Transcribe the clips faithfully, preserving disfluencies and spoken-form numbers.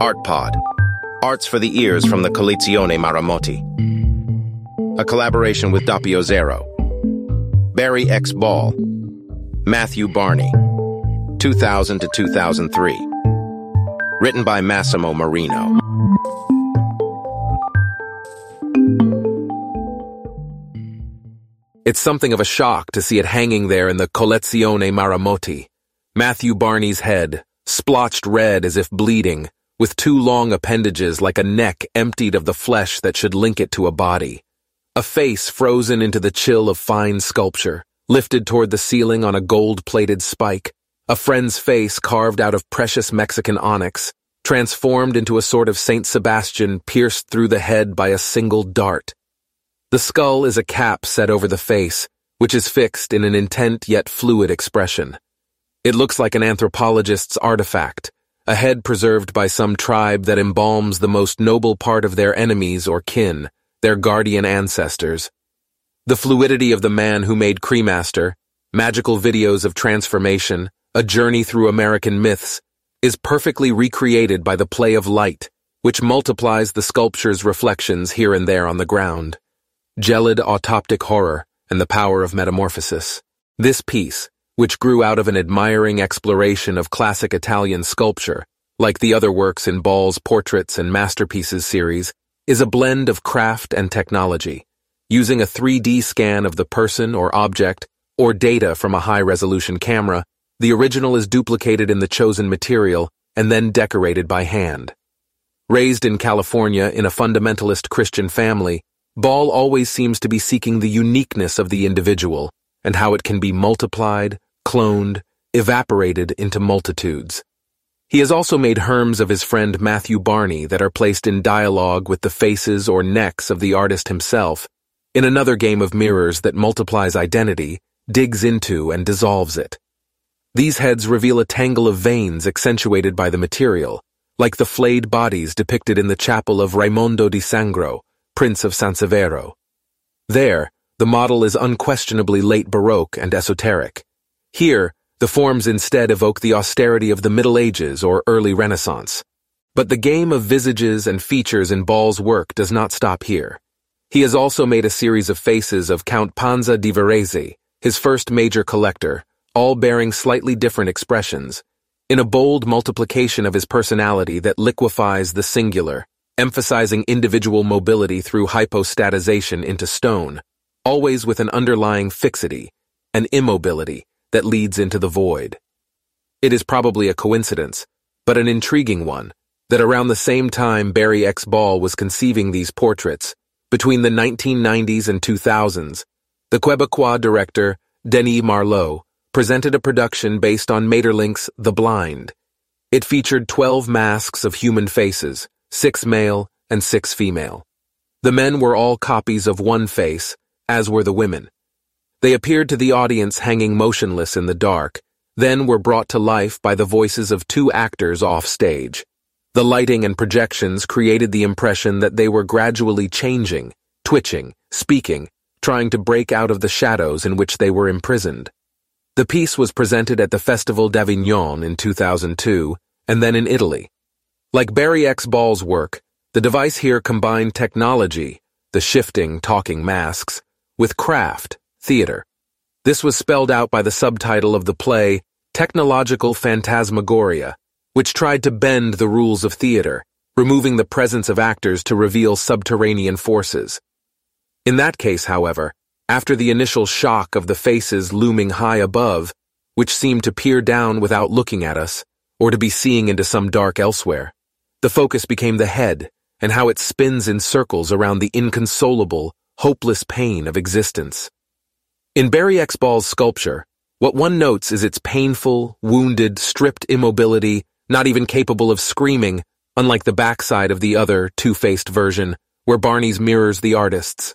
ArtPod. Arts for the Ears from the Collezione Maramotti. A collaboration with Doppio Zero. Barry X Ball. Matthew Barney. two thousand to two thousand three. Written by Massimo Marino. It's something of a shock to see it hanging there in the Collezione Maramotti. Matthew Barney's head, splotched red as if bleeding, with two long appendages like a neck emptied of the flesh that should link it to a body. A face frozen into the chill of fine sculpture, lifted toward the ceiling on a gold-plated spike. A friend's face carved out of precious Mexican onyx, transformed into a sort of Saint Sebastian pierced through the head by a single dart. The skull is a cap set over the face, which is fixed in an intent yet fluid expression. It looks like an anthropologist's artifact, a head preserved by some tribe that embalms the most noble part of their enemies or kin, their guardian ancestors. The fluidity of the man who made Cremaster, magical videos of transformation, a journey through American myths, is perfectly recreated by the play of light, which multiplies the sculpture's reflections here and there on the ground. Gelid Autoptic Horror and the Power of Metamorphosis. This piece, which grew out of an admiring exploration of classic Italian sculpture, like the other works in Ball's Portraits and Masterpieces series, is a blend of craft and technology, using a three D scan of the person or object, or data from a high-resolution camera. The original is duplicated in the chosen material and then decorated by hand. Raised in California in a fundamentalist Christian family, Ball always seems to be seeking the uniqueness of the individual and how it can be multiplied, cloned, evaporated into multitudes. He has also made herms of his friend Matthew Barney that are placed in dialogue with the faces or necks of the artist himself in another game of mirrors that multiplies identity, digs into and dissolves it. These heads reveal a tangle of veins accentuated by the material, like the flayed bodies depicted in the chapel of Raimondo di Sangro, Prince of San Severo. There, the model is unquestionably late Baroque and esoteric. Here, the forms instead evoke the austerity of the Middle Ages or early Renaissance. But the game of visages and features in Ball's work does not stop here. He has also made a series of faces of Count Panza di Varese, his first major collector, all bearing slightly different expressions, in a bold multiplication of his personality that liquefies the singular, emphasizing individual mobility through hypostatization into stone, always with an underlying fixity, an immobility, that leads into the void. It is probably a coincidence, but an intriguing one, that around the same time Barry X. Ball was conceiving these portraits, between the nineteen nineties and two thousands, the Quebecois director Denis Marleau presented a production based on Maeterlinck's The Blind. It featured twelve masks of human faces, six male and six female. The men were all copies of one face, as were the women. They appeared to the audience hanging motionless in the dark, then were brought to life by the voices of two actors off stage. The lighting and projections created the impression that they were gradually changing, twitching, speaking, trying to break out of the shadows in which they were imprisoned. The piece was presented at the Festival d'Avignon in two thousand two, and then in Italy. Like Barry X. Ball's work, the device here combined technology, the shifting, talking masks, with craft, theater. This was spelled out by the subtitle of the play, Technological Phantasmagoria, which tried to bend the rules of theater, removing the presence of actors to reveal subterranean forces. In that case, however, after the initial shock of the faces looming high above, which seemed to peer down without looking at us, or to be seeing into some dark elsewhere, the focus became the head and how it spins in circles around the inconsolable, hopeless pain of existence. In Barry X. Ball's sculpture, what one notes is its painful, wounded, stripped immobility, not even capable of screaming, unlike the backside of the other, two-faced version, where Barney's mirrors the artist's.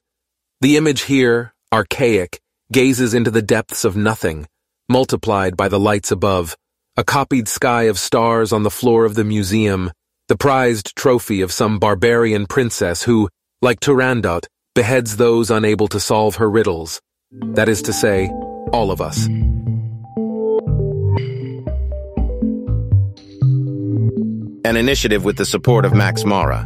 The image here, archaic, gazes into the depths of nothing, multiplied by the lights above, a copied sky of stars on the floor of the museum, the prized trophy of some barbarian princess who, like Turandot, beheads those unable to solve her riddles. That is to say, all of us. an initiative with the support of Max Mara.